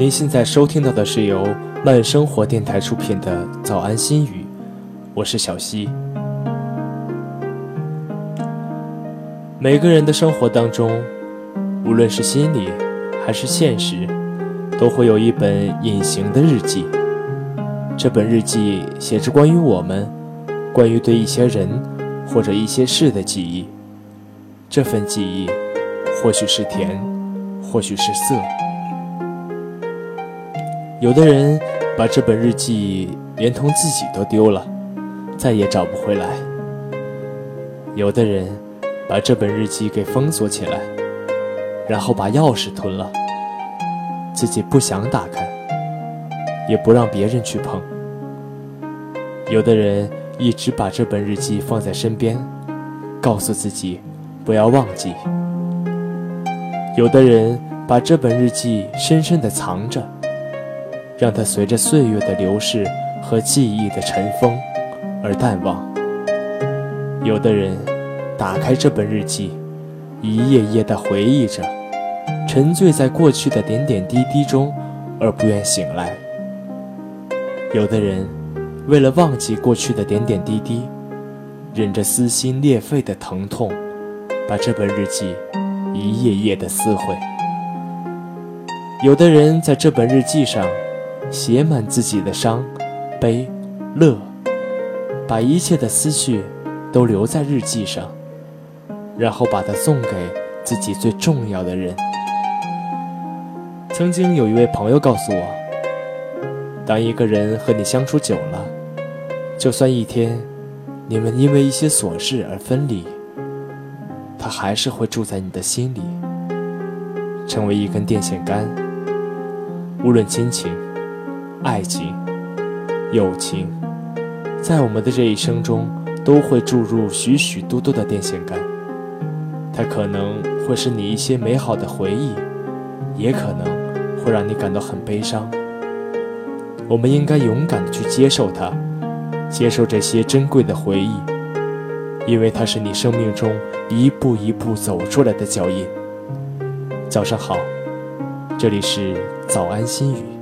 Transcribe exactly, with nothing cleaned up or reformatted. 您现在收听到的是由慢生活电台出品的《早安心语》，我是小溪。每个人的生活当中，无论是心理还是现实，都会有一本隐形的日记。这本日记写着关于我们，关于对一些人或者一些事的记忆。这份记忆或许是甜，或许是涩。有的人把这本日记连同自己都丢了，再也找不回来。有的人把这本日记给封锁起来，然后把钥匙吞了，自己不想打开，也不让别人去碰。有的人一直把这本日记放在身边，告诉自己不要忘记。有的人把这本日记深深地藏着，让它随着岁月的流逝和记忆的尘封而淡忘。有的人打开这本日记，一页页地回忆着，沉醉在过去的点点滴滴中而不愿醒来。有的人为了忘记过去的点点滴滴，忍着撕心裂肺的疼痛，把这本日记一页页地撕毁。有的人在这本日记上写满自己的伤、悲、乐，把一切的思绪都留在日记上，然后把它送给自己最重要的人。曾经有一位朋友告诉我，当一个人和你相处久了，就算一天你们因为一些琐事而分离，他还是会住在你的心里，成为一根电线杆。无论亲情、爱情、友情，在我们的这一生中都会注入许许多多的电线杆。它可能会是你一些美好的回忆，也可能会让你感到很悲伤。我们应该勇敢地去接受它，接受这些珍贵的回忆，因为它是你生命中一步一步走出来的脚印。早上好，这里是早安心语。